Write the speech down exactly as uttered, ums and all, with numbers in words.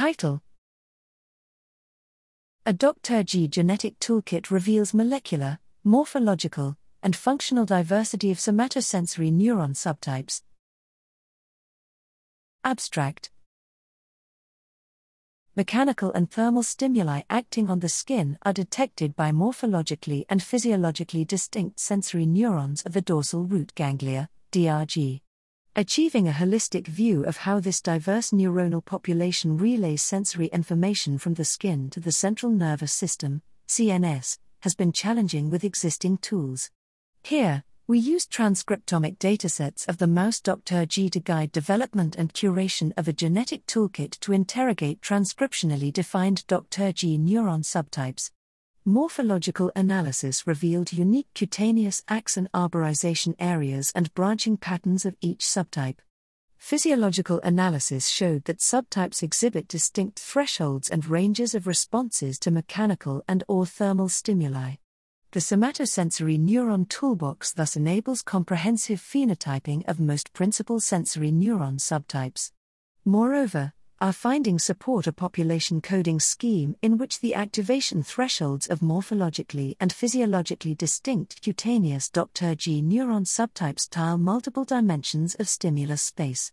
Title: A D R G genetic toolkit reveals molecular, morphological, and functional diversity of somatosensory neuron subtypes. Abstract: Mechanical and thermal stimuli acting on the skin are detected by morphologically and physiologically distinct sensory neurons of the dorsal root ganglia, D R G. Achieving a holistic view of how this diverse neuronal population relays sensory information from the skin to the central nervous system, C N S, has been challenging with existing tools. Here, we used transcriptomic datasets of the mouse D R G to guide development and curation of a genetic toolkit to interrogate transcriptionally defined D R G neuron subtypes. Morphological analysis revealed unique cutaneous axon arborization areas and branching patterns of each subtype. Physiological analysis showed that subtypes exhibit distinct thresholds and ranges of responses to mechanical and/or thermal stimuli. The somatosensory neuron toolbox thus enables comprehensive phenotyping of most principal sensory neuron subtypes. Moreover, our findings support a population coding scheme in which the activation thresholds of morphologically and physiologically distinct cutaneous D R G neuron subtypes tile multiple dimensions of stimulus space.